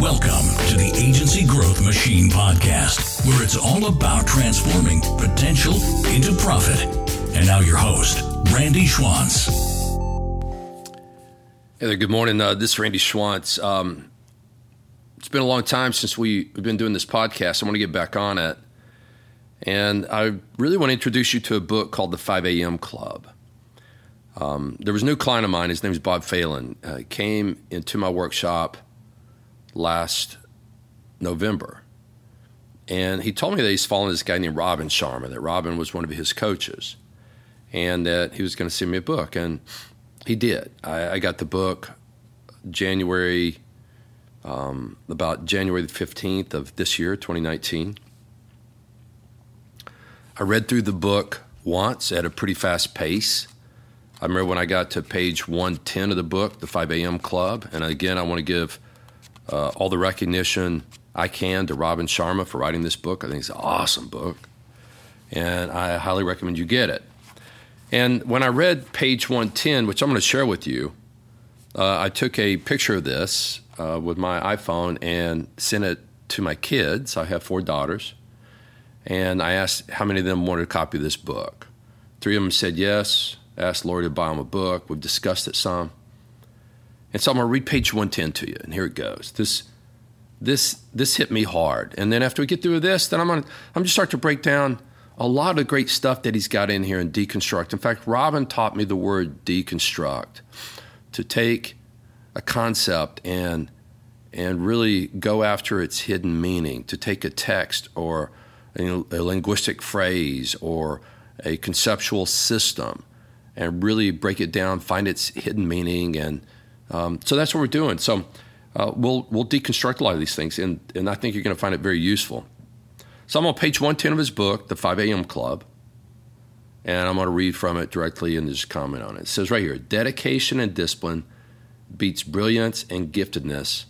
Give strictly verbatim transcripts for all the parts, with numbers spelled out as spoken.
Welcome to the Agency Growth Machine podcast, where it's all about transforming potential into profit. And now your host, Randy Schwantz. Hey there, good morning. Uh, this is Randy Schwantz. Um, it's been a long time since we, we've been doing this podcast. I want to get back on it. And I really want to introduce you to a book called The five a.m. Club. Um, there was a new client of mine. His name is Bob Phelan. Uh, came into my workshop last November. And he told me that he's following this guy named Robin Sharma, that Robin was one of his coaches, and that he was going to send me a book. And he did. I, I got the book January, um, about January the fifteenth of this year, twenty nineteen. I read through the book once at a pretty fast pace. I remember when I got to page one ten of the book, The five a.m. Club, and again, I want to give uh, all the recognition I can to Robin Sharma for writing this book. I think it's an awesome book, and I highly recommend you get it. And when I read page one ten, which I'm going to share with you, uh, I took a picture of this uh, with my iPhone and sent it to my kids. I have four daughters. And I asked how many of them wanted a copy of this book. Three of them said yes. I asked Lori to buy them a book. We've discussed it some. And so I'm going to read page one ten to you, and here it goes. This this, this hit me hard. And then after we get through this, then I'm going to I'm just start to break down a lot of great stuff that he's got in here and deconstruct. In fact, Robin taught me the word deconstruct, to take a concept and and really go after its hidden meaning, to take a text or a linguistic phrase or a conceptual system and really break it down, find its hidden meaning. And um, so that's what we're doing. So uh, we'll we'll deconstruct a lot of these things, and, and I think you're going to find it very useful. So I'm on page one ten of his book, The five a.m. Club, and I'm going to read from it directly and just comment on it. It says right here, dedication and discipline beats brilliance and giftedness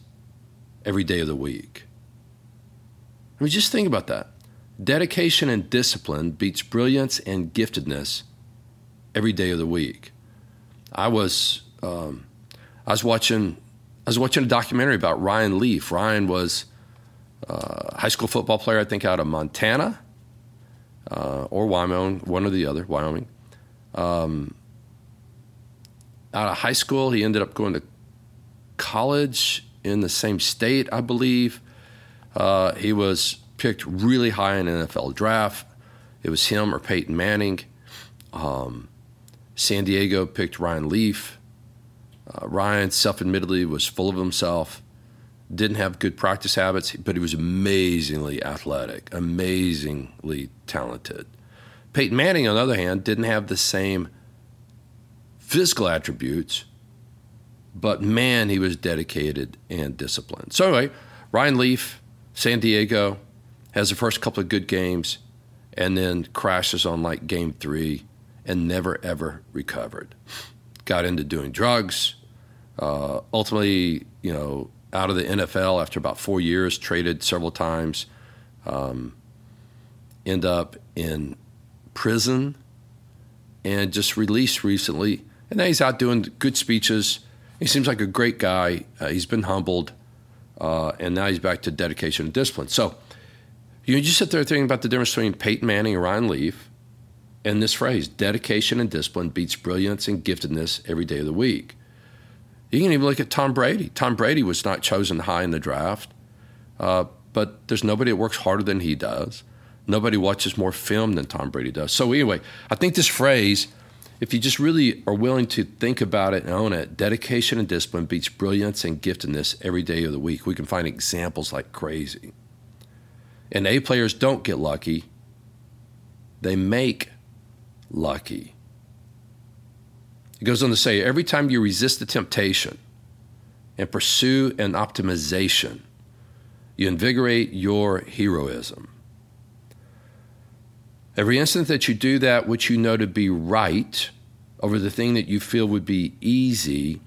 every day of the week. I mean, just think about that. Dedication and discipline beats brilliance and giftedness every day of the week. I was um, I was watching I was watching a documentary about Ryan Leaf. Ryan was uh, a high school football player, I think, out of Montana uh, or Wyoming, one or the other, Wyoming. Um, out of high school, he ended up going to college in the same state, I believe. Uh, he was picked really high in the N F L draft. It was him or Peyton Manning. Um, San Diego picked Ryan Leaf. Uh, Ryan, self-admittedly, was full of himself, didn't have good practice habits, but he was amazingly athletic, amazingly talented. Peyton Manning, on the other hand, didn't have the same physical attributes, but man, he was dedicated and disciplined. So anyway, Ryan Leaf, San Diego, has the first couple of good games, and then crashes on like game three and never, ever recovered. Got into doing drugs. Uh, ultimately, you know, out of the N F L after about four years, traded several times, um, end up in prison, and just released recently. And now he's out doing good speeches. He seems like a great guy. Uh, he's been humbled, uh, and now he's back to dedication and discipline. So, you just sit there thinking about the difference between Peyton Manning and Ryan Leaf and this phrase, dedication and discipline beats brilliance and giftedness every day of the week. You can even look at Tom Brady. Tom Brady was not chosen high in the draft, uh, but there's nobody that works harder than he does. Nobody watches more film than Tom Brady does. So anyway, I think this phrase, if you just really are willing to think about it and own it, dedication and discipline beats brilliance and giftedness every day of the week. We can find examples like crazy. And A players don't get lucky. They make lucky. It goes on to say, every time you resist the temptation and pursue an optimization, you invigorate your heroism. Every instant that you do that which you know to be right over the thing that you feel would be easy,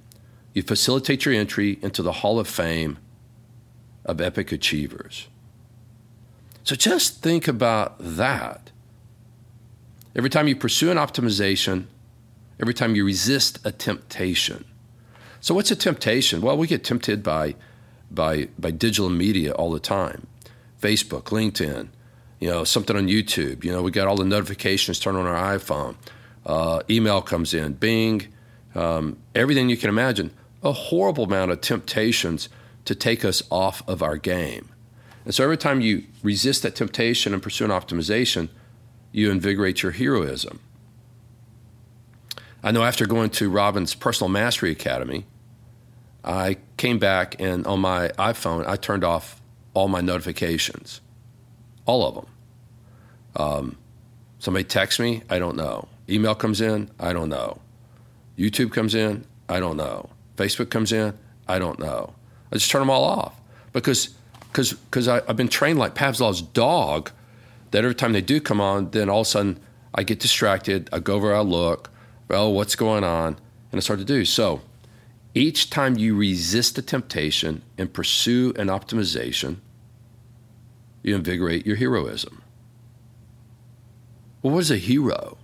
you facilitate your entry into the Hall of Fame of epic achievers. So just think about that. Every time you pursue an optimization, every time you resist a temptation. So what's a temptation? Well, we get tempted by by by digital media all the time. Facebook, LinkedIn, you know, something on YouTube. You know, we got all the notifications turned on our iPhone. Uh, email comes in, Bing, um, everything you can imagine. A horrible amount of temptations to take us off of our game. And so every time you resist that temptation and pursue an optimization, you invigorate your heroism. I know after going to Robin's Personal Mastery Academy, I came back and on my iPhone, I turned off all my notifications, all of them. Um, somebody texts me, I don't know. Email comes in, I don't know. YouTube comes in, I don't know. Facebook comes in, I don't know. I just turn them all off because because, because I, I've been trained like Pavlov's dog that every time they do come on, then all of a sudden I get distracted, I go over, I look, well, what's going on? And I start to do. So each time you resist the temptation and pursue an optimization, you invigorate your heroism. Well, what is a hero?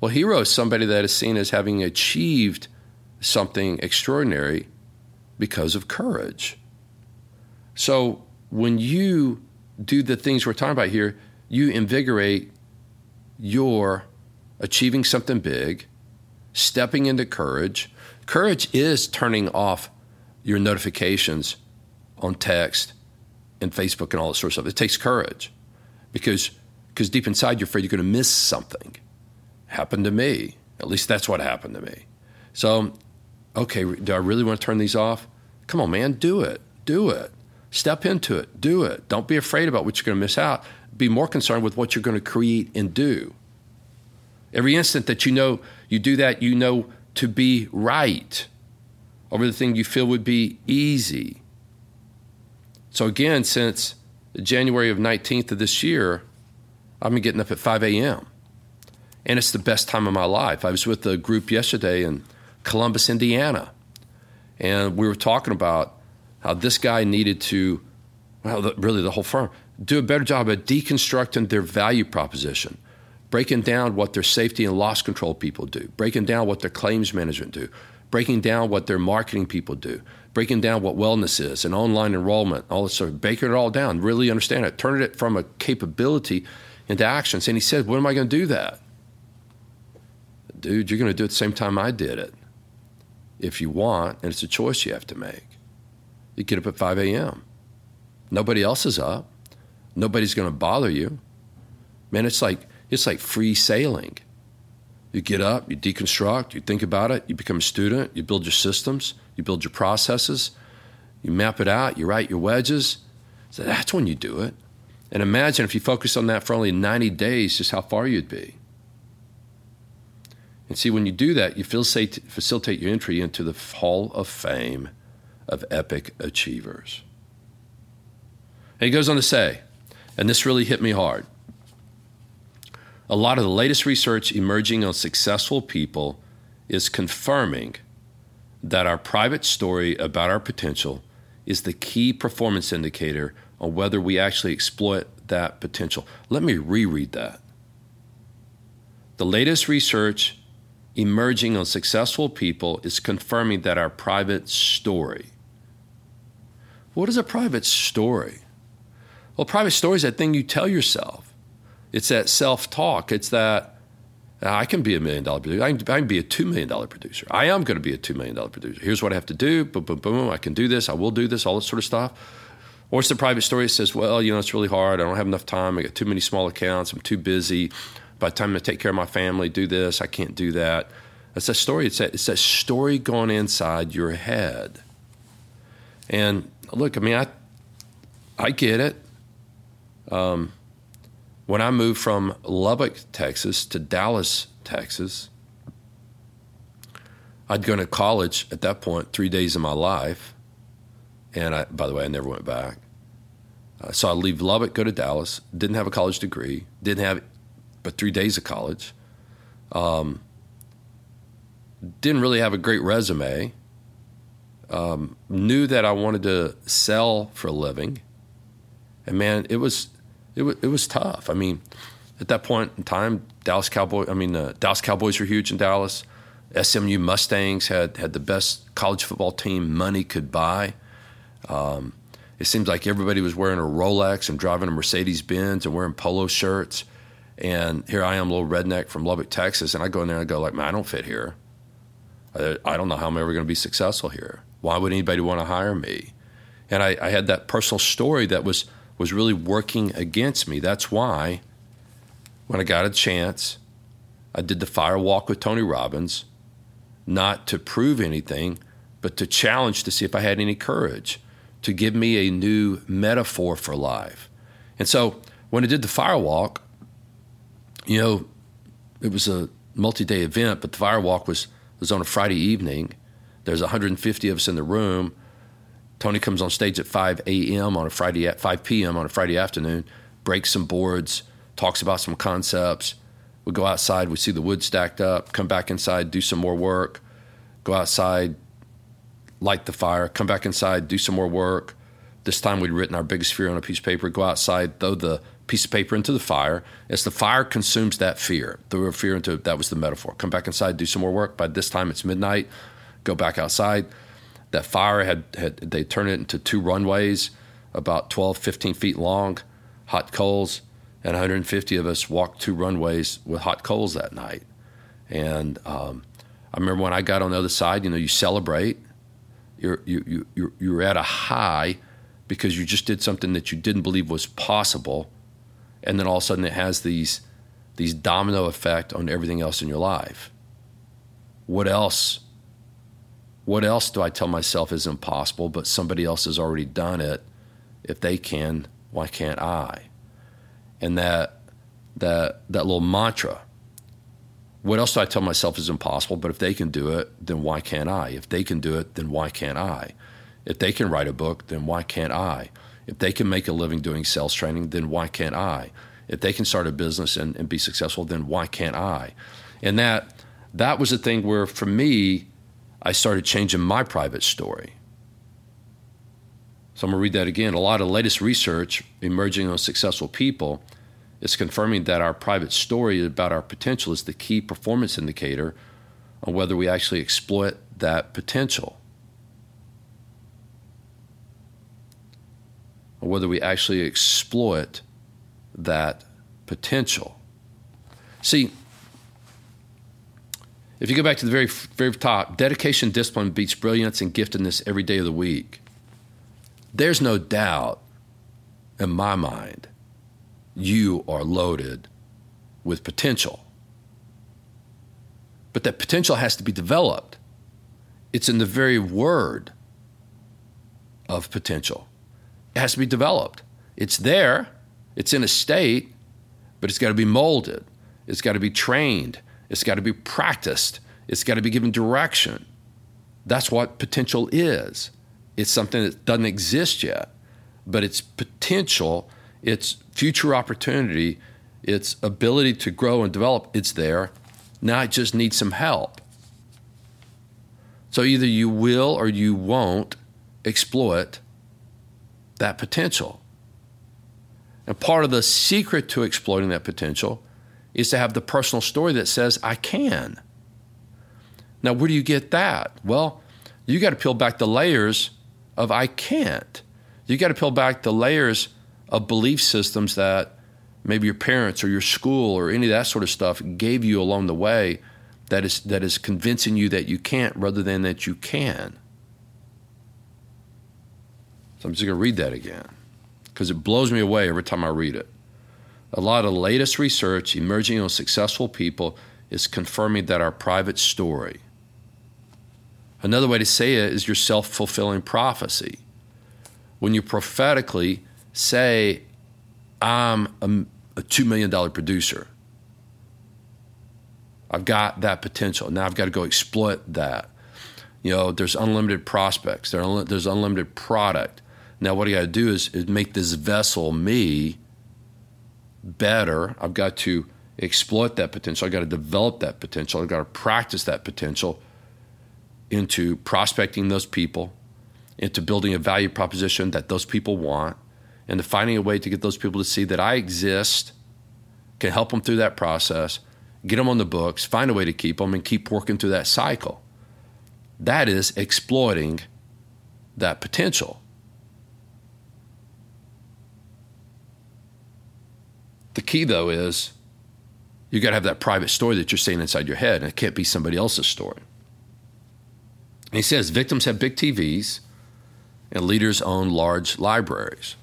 Well, a hero is somebody that is seen as having achieved something extraordinary because of courage. So when you do the things we're talking about here, you invigorate your achieving something big, stepping into courage. Courage is turning off your notifications on text and Facebook and all that sort of stuff. It takes courage because because deep inside you're afraid you're going to miss something. Happened to me. At least that's what happened to me. So, okay, do I really want to turn these off? Come on, man, do it. Do it. Step into it. Do it. Don't be afraid about what you're going to miss out. Be more concerned with what you're going to create and do. Every instant that you know you do that, you know to be right over the thing you feel would be easy. So again, since January of nineteenth of this year, I've been getting up at five a.m. and it's the best time of my life. I was with a group yesterday in Columbus, Indiana, and we were talking about how this guy needed to, well, the, really the whole firm, do a better job at deconstructing their value proposition, breaking down what their safety and loss control people do, breaking down what their claims management do, breaking down what their marketing people do, breaking down what wellness is and online enrollment, all this sort of, breaking it all down, really understand it, turning it from a capability into actions. And he said, when am I going to do that? Dude, you're going to do it the same time I did it, if you want, and it's a choice you have to make. You get up at five a.m. Nobody else is up. Nobody's going to bother you. Man, it's like it's like free sailing. You get up, you deconstruct, you think about it, you become a student, you build your systems, you build your processes, you map it out, you write your wedges. So that's when you do it. And imagine if you focus on that for only ninety days, just how far you'd be. And see, when you do that, you facilitate your entry into the Hall of Fame of epic achievers. And he goes on to say, and this really hit me hard, a lot of the latest research emerging on successful people is confirming that our private story about our potential is the key performance indicator on whether we actually exploit that potential. Let me reread that. The latest research emerging on successful people is confirming that our private story. What is a private story? Well, private story is that thing you tell yourself. It's that self-talk. It's that I can be a million dollar producer. I can, I can be a two million dollar producer. I am going to be a two million dollar producer. Here's what I have to do. Boom, boom, boom. I can do this. I will do this. All that sort of stuff. Or it's the private story that says, well, you know, it's really hard. I don't have enough time. I got too many small accounts. I'm too busy. By the time I take care of my family, do this, I can't do that. That's a story. It's that, it's that story going inside your head. And look, I mean, I I get it. Um, when I moved from Lubbock, Texas to Dallas, Texas, I'd gone to college at that point three days of my life. And I, by the way, I never went back. Uh, so I leave Lubbock, go to Dallas, didn't have a college degree, didn't have but three days of college. Um, didn't really have a great resume. Um, knew that I wanted to sell for a living. And man, it was, it was, it was tough. I mean, at that point in time, Dallas Cowboys, I mean, uh, Dallas Cowboys were huge in Dallas. S M U Mustangs had, had the best college football team money could buy. Um, it seems like everybody was wearing a Rolex and driving a Mercedes Benz and wearing polo shirts. And here I am, little redneck from Lubbock, Texas, and I go in there and I go like, man, I don't fit here. I, I don't know how I'm ever going to be successful here. Why would anybody want to hire me? And I, I had that personal story that was, was really working against me. That's why when I got a chance, I did the Fire Walk with Tony Robbins, not to prove anything, but to challenge to see if I had any courage, to give me a new metaphor for life. And so when I did the Fire Walk, you know, it was a multi-day event, but the Fire Walk was, was on a Friday evening. There's one hundred fifty of us in the room. Tony comes on stage at five a.m. on a Friday at five p.m. on a Friday afternoon, breaks some boards, talks about some concepts. We go outside, we see the wood stacked up, come back inside, do some more work, go outside, light the fire, come back inside, do some more work. This time we'd written our biggest fear on a piece of paper, go outside, throw the piece of paper into the fire. As the fire consumes that fear, throw a fear into it, that was the metaphor. Come back inside, do some more work. By this time it's midnight, go back outside. That fire had, had they turned it into two runways, about twelve, fifteen feet long, hot coals, and one hundred fifty of us walked two runways with hot coals that night. And um, I remember when I got on the other side, you know, you celebrate. You're you you you're, you're at a high because you just did something that you didn't believe was possible, and then all of a sudden it has these these domino effect on everything else in your life. What else? What else do I tell myself is impossible, but somebody else has already done it? If they can, why can't I? And that that that little mantra, what else do I tell myself is impossible, but if they can do it, then why can't I? If they can do it, then why can't I? If they can write a book, then why can't I? If they can make a living doing sales training, then why can't I? If they can start a business and, and be successful, then why can't I? And that that was a thing where, for me, I started changing my private story. So I'm going to read that again. A lot of latest research emerging on successful people is confirming that our private story about our potential is the key performance indicator on whether we actually exploit that potential, or whether we actually exploit that potential. See, if you go back to the very, very top, dedication, discipline beats brilliance and giftedness every day of the week. There's no doubt in my mind you are loaded with potential. But that potential has to be developed. It's in the very word of potential. It has to be developed. It's there. It's in a state, but it's got to be molded. It's got to be trained. It's got to be practiced. It's got to be given direction. That's what potential is. It's something that doesn't exist yet, but it's potential, it's future opportunity, it's ability to grow and develop, it's there. Now it just needs some help. So either you will or you won't exploit that potential. And part of the secret to exploiting that potential is to have the personal story that says, I can. Now, where do you get that? Well, you got to peel back the layers of I can't. You got to peel back the layers of belief systems that maybe your parents or your school or any of that sort of stuff gave you along the way that is that is convincing you that you can't rather than that you can. So I'm just going to read that again because it blows me away every time I read it. A lot of the latest research emerging on successful people is confirming that our private story. Another way to say it is your self-fulfilling prophecy. When you prophetically say, I'm a, a two million dollars producer, I've got that potential. Now I've got to go exploit that. You know, there's unlimited prospects. There's unlimited product. Now what I got to do is, is make this vessel me better. I've got to exploit that potential. I've got to develop that potential. I've got to practice that potential into prospecting those people, into building a value proposition that those people want, and to finding a way to get those people to see that I exist, can help them through that process, get them on the books, find a way to keep them, and keep working through that cycle. That is exploiting that potential. key, though, is you got to have that private story that you're saying inside your head, and it can't be somebody else's story. And he says victims have big T Vs and leaders own large libraries.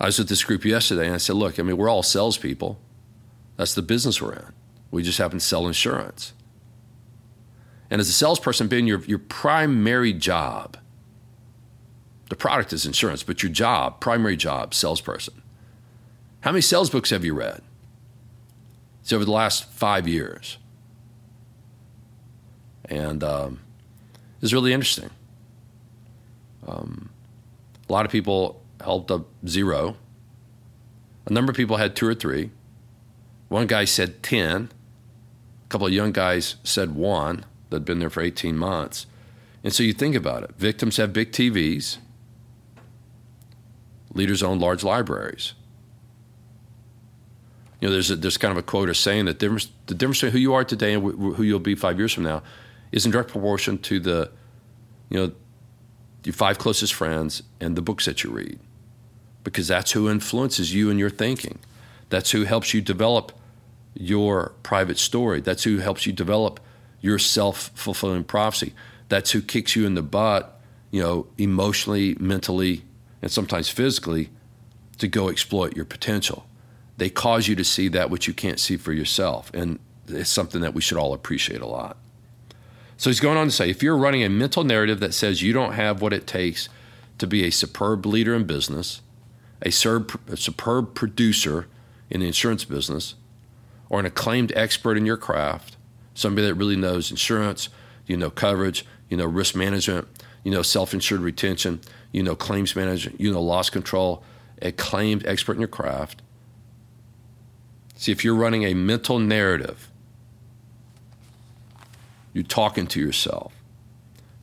I was with this group yesterday, and I said, look, I mean, we're all salespeople. That's the business we're in. We just happen to sell insurance. And as a salesperson, being your, your primary job, the product is insurance, but your job, primary job, salesperson. How many sales books have you read? It's over the last five years. And um, it's really interesting. Um, a lot of people helped up zero. A number of people had two or three. One guy said ten. A couple of young guys said one that had been there for eighteen months. And so you think about it. Victims have big T Vs. Leaders own large libraries. You know, there's a, there's kind of a quote or saying that difference, the difference between who you are today and wh- who you'll be five years from now is in direct proportion to the, you know, your five closest friends and the books that you read, because that's who influences you and your thinking. That's who helps you develop your private story. That's who helps you develop your self-fulfilling prophecy. That's who kicks you in the butt, you know, emotionally, mentally, and sometimes physically, to go exploit your potential. They cause you to see that which you can't see for yourself, and it's something that we should all appreciate a lot. So he's going on to say, if you're running a mental narrative that says you don't have what it takes to be a superb leader in business, a superb producer in the insurance business, or an acclaimed expert in your craft, somebody that really knows insurance, you know coverage, you know risk management, you know self-insured retention, you know claims management, you know loss control, acclaimed expert in your craft. See, if you're running a mental narrative, you're talking to yourself.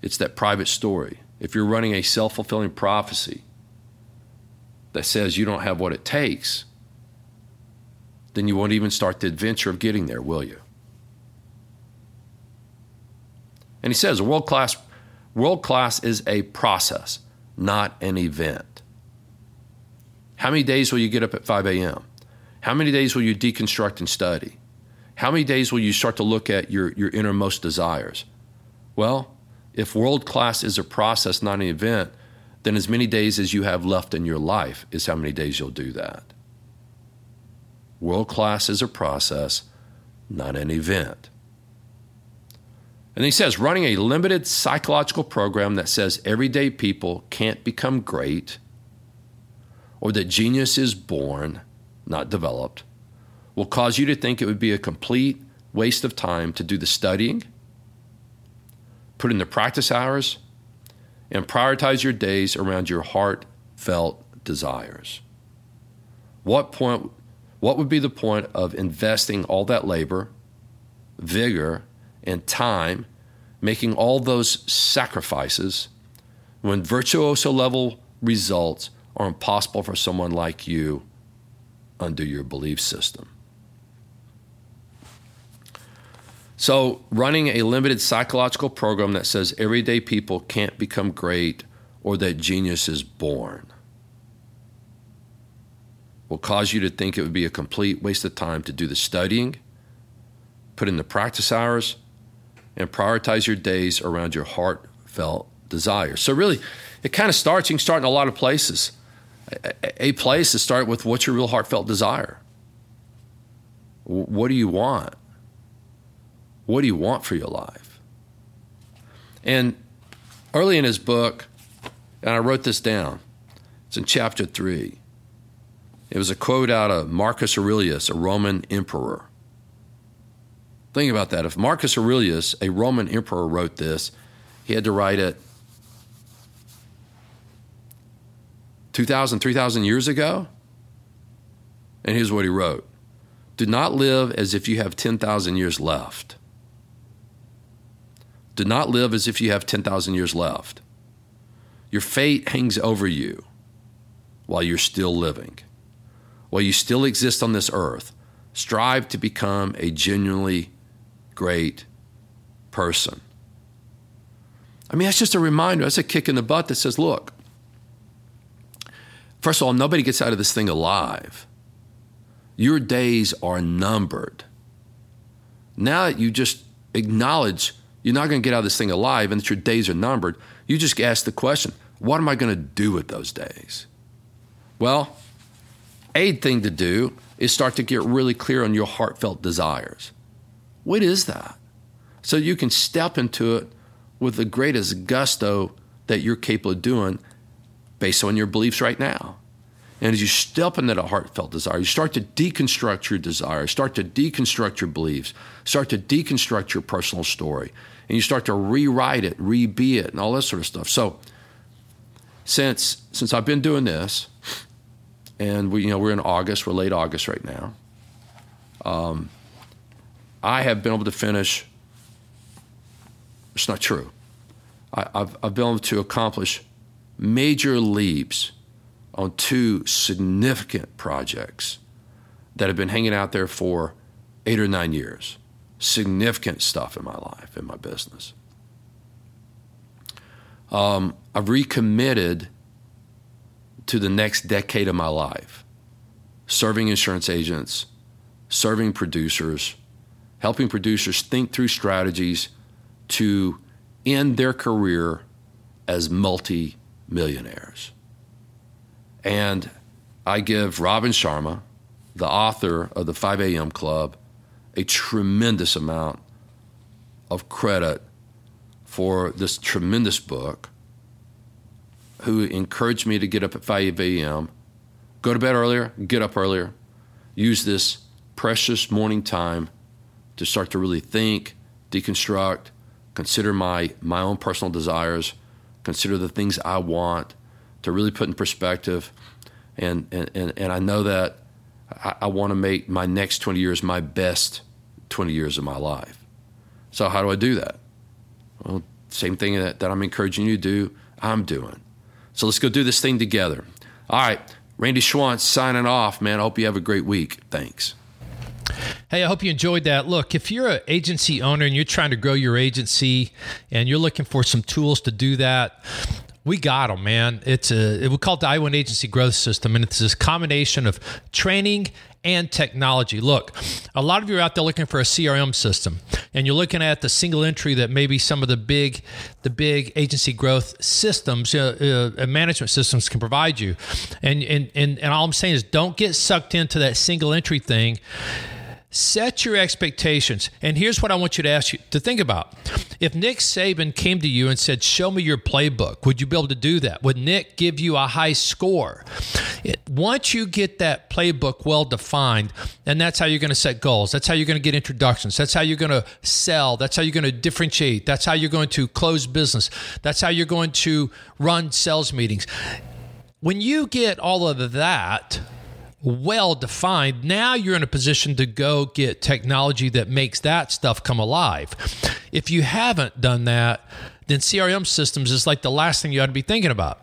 It's that private story. If you're running a self-fulfilling prophecy that says you don't have what it takes, then you won't even start the adventure of getting there, will you? And he says, world-class, world-class is a process, not an event. How many days will you get up at five a.m.? How many days will you deconstruct and study? How many days will you start to look at your, your innermost desires? Well, if world-class is a process, not an event, then as many days as you have left in your life is how many days you'll do that. World-class is a process, not an event. And he says, running a limited psychological program that says everyday people can't become great, or that genius is born, not developed, will cause you to think it would be a complete waste of time to do the studying, put in the practice hours, and prioritize your days around your heartfelt desires. What point, what would be the point of investing all that labor, vigor, and time, making all those sacrifices, when virtuoso-level results are impossible for someone like you under your belief system? So running a limited psychological program that says everyday people can't become great or that genius is born will cause you to think it would be a complete waste of time to do the studying, put in the practice hours, and prioritize your days around your heartfelt desires. So really, it kind of starts, you can start in a lot of places. A place to start with, what's your real heartfelt desire? What do you want? What do you want for your life? And early in his book, and I wrote this down, it's in chapter three. It was a quote out of Marcus Aurelius, a Roman emperor. Think about that. If Marcus Aurelius, a Roman emperor, wrote this, he had to write it two thousand, three thousand years ago? And here's what he wrote. Do not live as if you have ten thousand years left. Do not live as if you have ten thousand years left. Your fate hangs over you while you're still living. While you still exist on this earth, strive to become a genuinely great person. I mean, that's just a reminder. That's a kick in the butt that says, look, First of all, nobody gets out of this thing alive. Your days are numbered. Now that you just acknowledge you're not going to get out of this thing alive and that your days are numbered, you just ask the question, what am I going to do with those days? Well, a thing to do is start to get really clear on your heartfelt desires. What is that? So you can step into it with the greatest gusto that you're capable of doing based on your beliefs right now. And as you step into that heartfelt desire, you start to deconstruct your desire, start to deconstruct your beliefs, start to deconstruct your personal story, and you start to rewrite it, re-be it, and all that sort of stuff. So since since I've been doing this, and we you know we're in August, we're late August right now, um, I have been able to finish. It's not true. I, I've I've been able to accomplish major leaps on two significant projects that have been hanging out there for eight or nine years. Significant stuff in my life, in my business. Um, I've recommitted to the next decade of my life, serving insurance agents, serving producers, helping producers think through strategies to end their career as multi-millionaires. And I give Robin Sharma, the author of the five a.m. Club, a tremendous amount of credit for this tremendous book, who encouraged me to get up at five a.m., go to bed earlier, get up earlier, use this precious morning time to start to really think, deconstruct, consider my, my own personal desires, consider the things I want, to really put in perspective. And and, and, and I know that I, I want to make my next twenty years my best twenty years of my life. So how do I do that? Well, same thing that, that I'm encouraging you to do, I'm doing. So let's go do this thing together. All right, Randy Schwantz signing off, man. I hope you have a great week. Thanks. Hey, I hope you enjoyed that. Look, if you're an agency owner and you're trying to grow your agency and you're looking for some tools to do that, we got them, man. It's a it, we call it the I one Agency Growth System, and it's this combination of training and technology. Look, a lot of you are out there looking for a C R M system, and you're looking at the single entry that maybe some of the big, the big agency growth systems, uh, uh, management systems can provide you. And and and and all I'm saying is, don't get sucked into that single entry thing. Set your expectations. And here's what I want you to ask you to think about. If Nick Saban came to you and said, show me your playbook, would you be able to do that? Would Nick give you a high score? It, once you get that playbook well defined, and that's how you're going to set goals. That's how you're going to get introductions. That's how you're going to sell. That's how you're going to differentiate. That's how you're going to close business. That's how you're going to run sales meetings. When you get all of that well defined, now you're in a position to go get technology that makes that stuff come alive. If you haven't done that, then C R M systems is like the last thing you ought to be thinking about.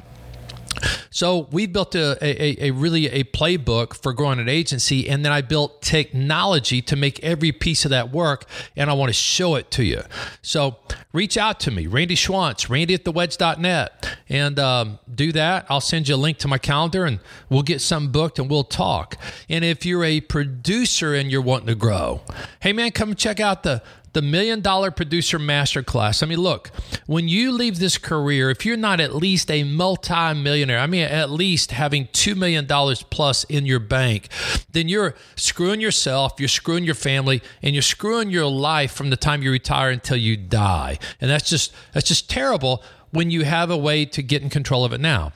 So we built a, a, a really a playbook for growing an agency, and then I built technology to make every piece of that work, and I want to show it to you. So reach out to me, Randy Schwantz, Randy at the wedge dot net, and um, do that. I'll send you a link to my calendar, and we'll get something booked, and we'll talk. And if you're a producer and you're wanting to grow, hey, man, come check out the The Million Dollar Producer Masterclass. I mean, look, when you leave this career, if you're not at least a multi-millionaire, I mean, at least having two million dollars plus in your bank, then you're screwing yourself, you're screwing your family, and you're screwing your life from the time you retire until you die. And that's just that's just terrible when you have a way to get in control of it now.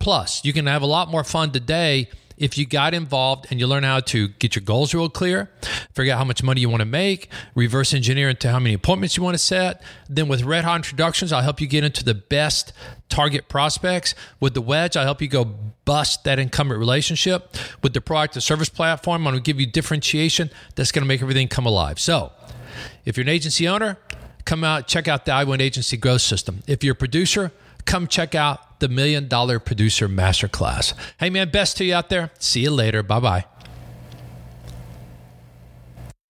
Plus, you can have a lot more fun today if you got involved and you learn how to get your goals real clear, figure out how much money you want to make, reverse engineer into how many appointments you want to set. Then with Red Hot Introductions, I'll help you get into the best target prospects. With The Wedge, I'll help you go bust that incumbent relationship. With the product and service platform, I'm going to give you differentiation that's going to make everything come alive. So if you're an agency owner, come out, check out the I one Agency Growth System. If you're a producer, come check out the Million Dollar Producer Masterclass. Hey, man, best to you out there. See you later. Bye-bye.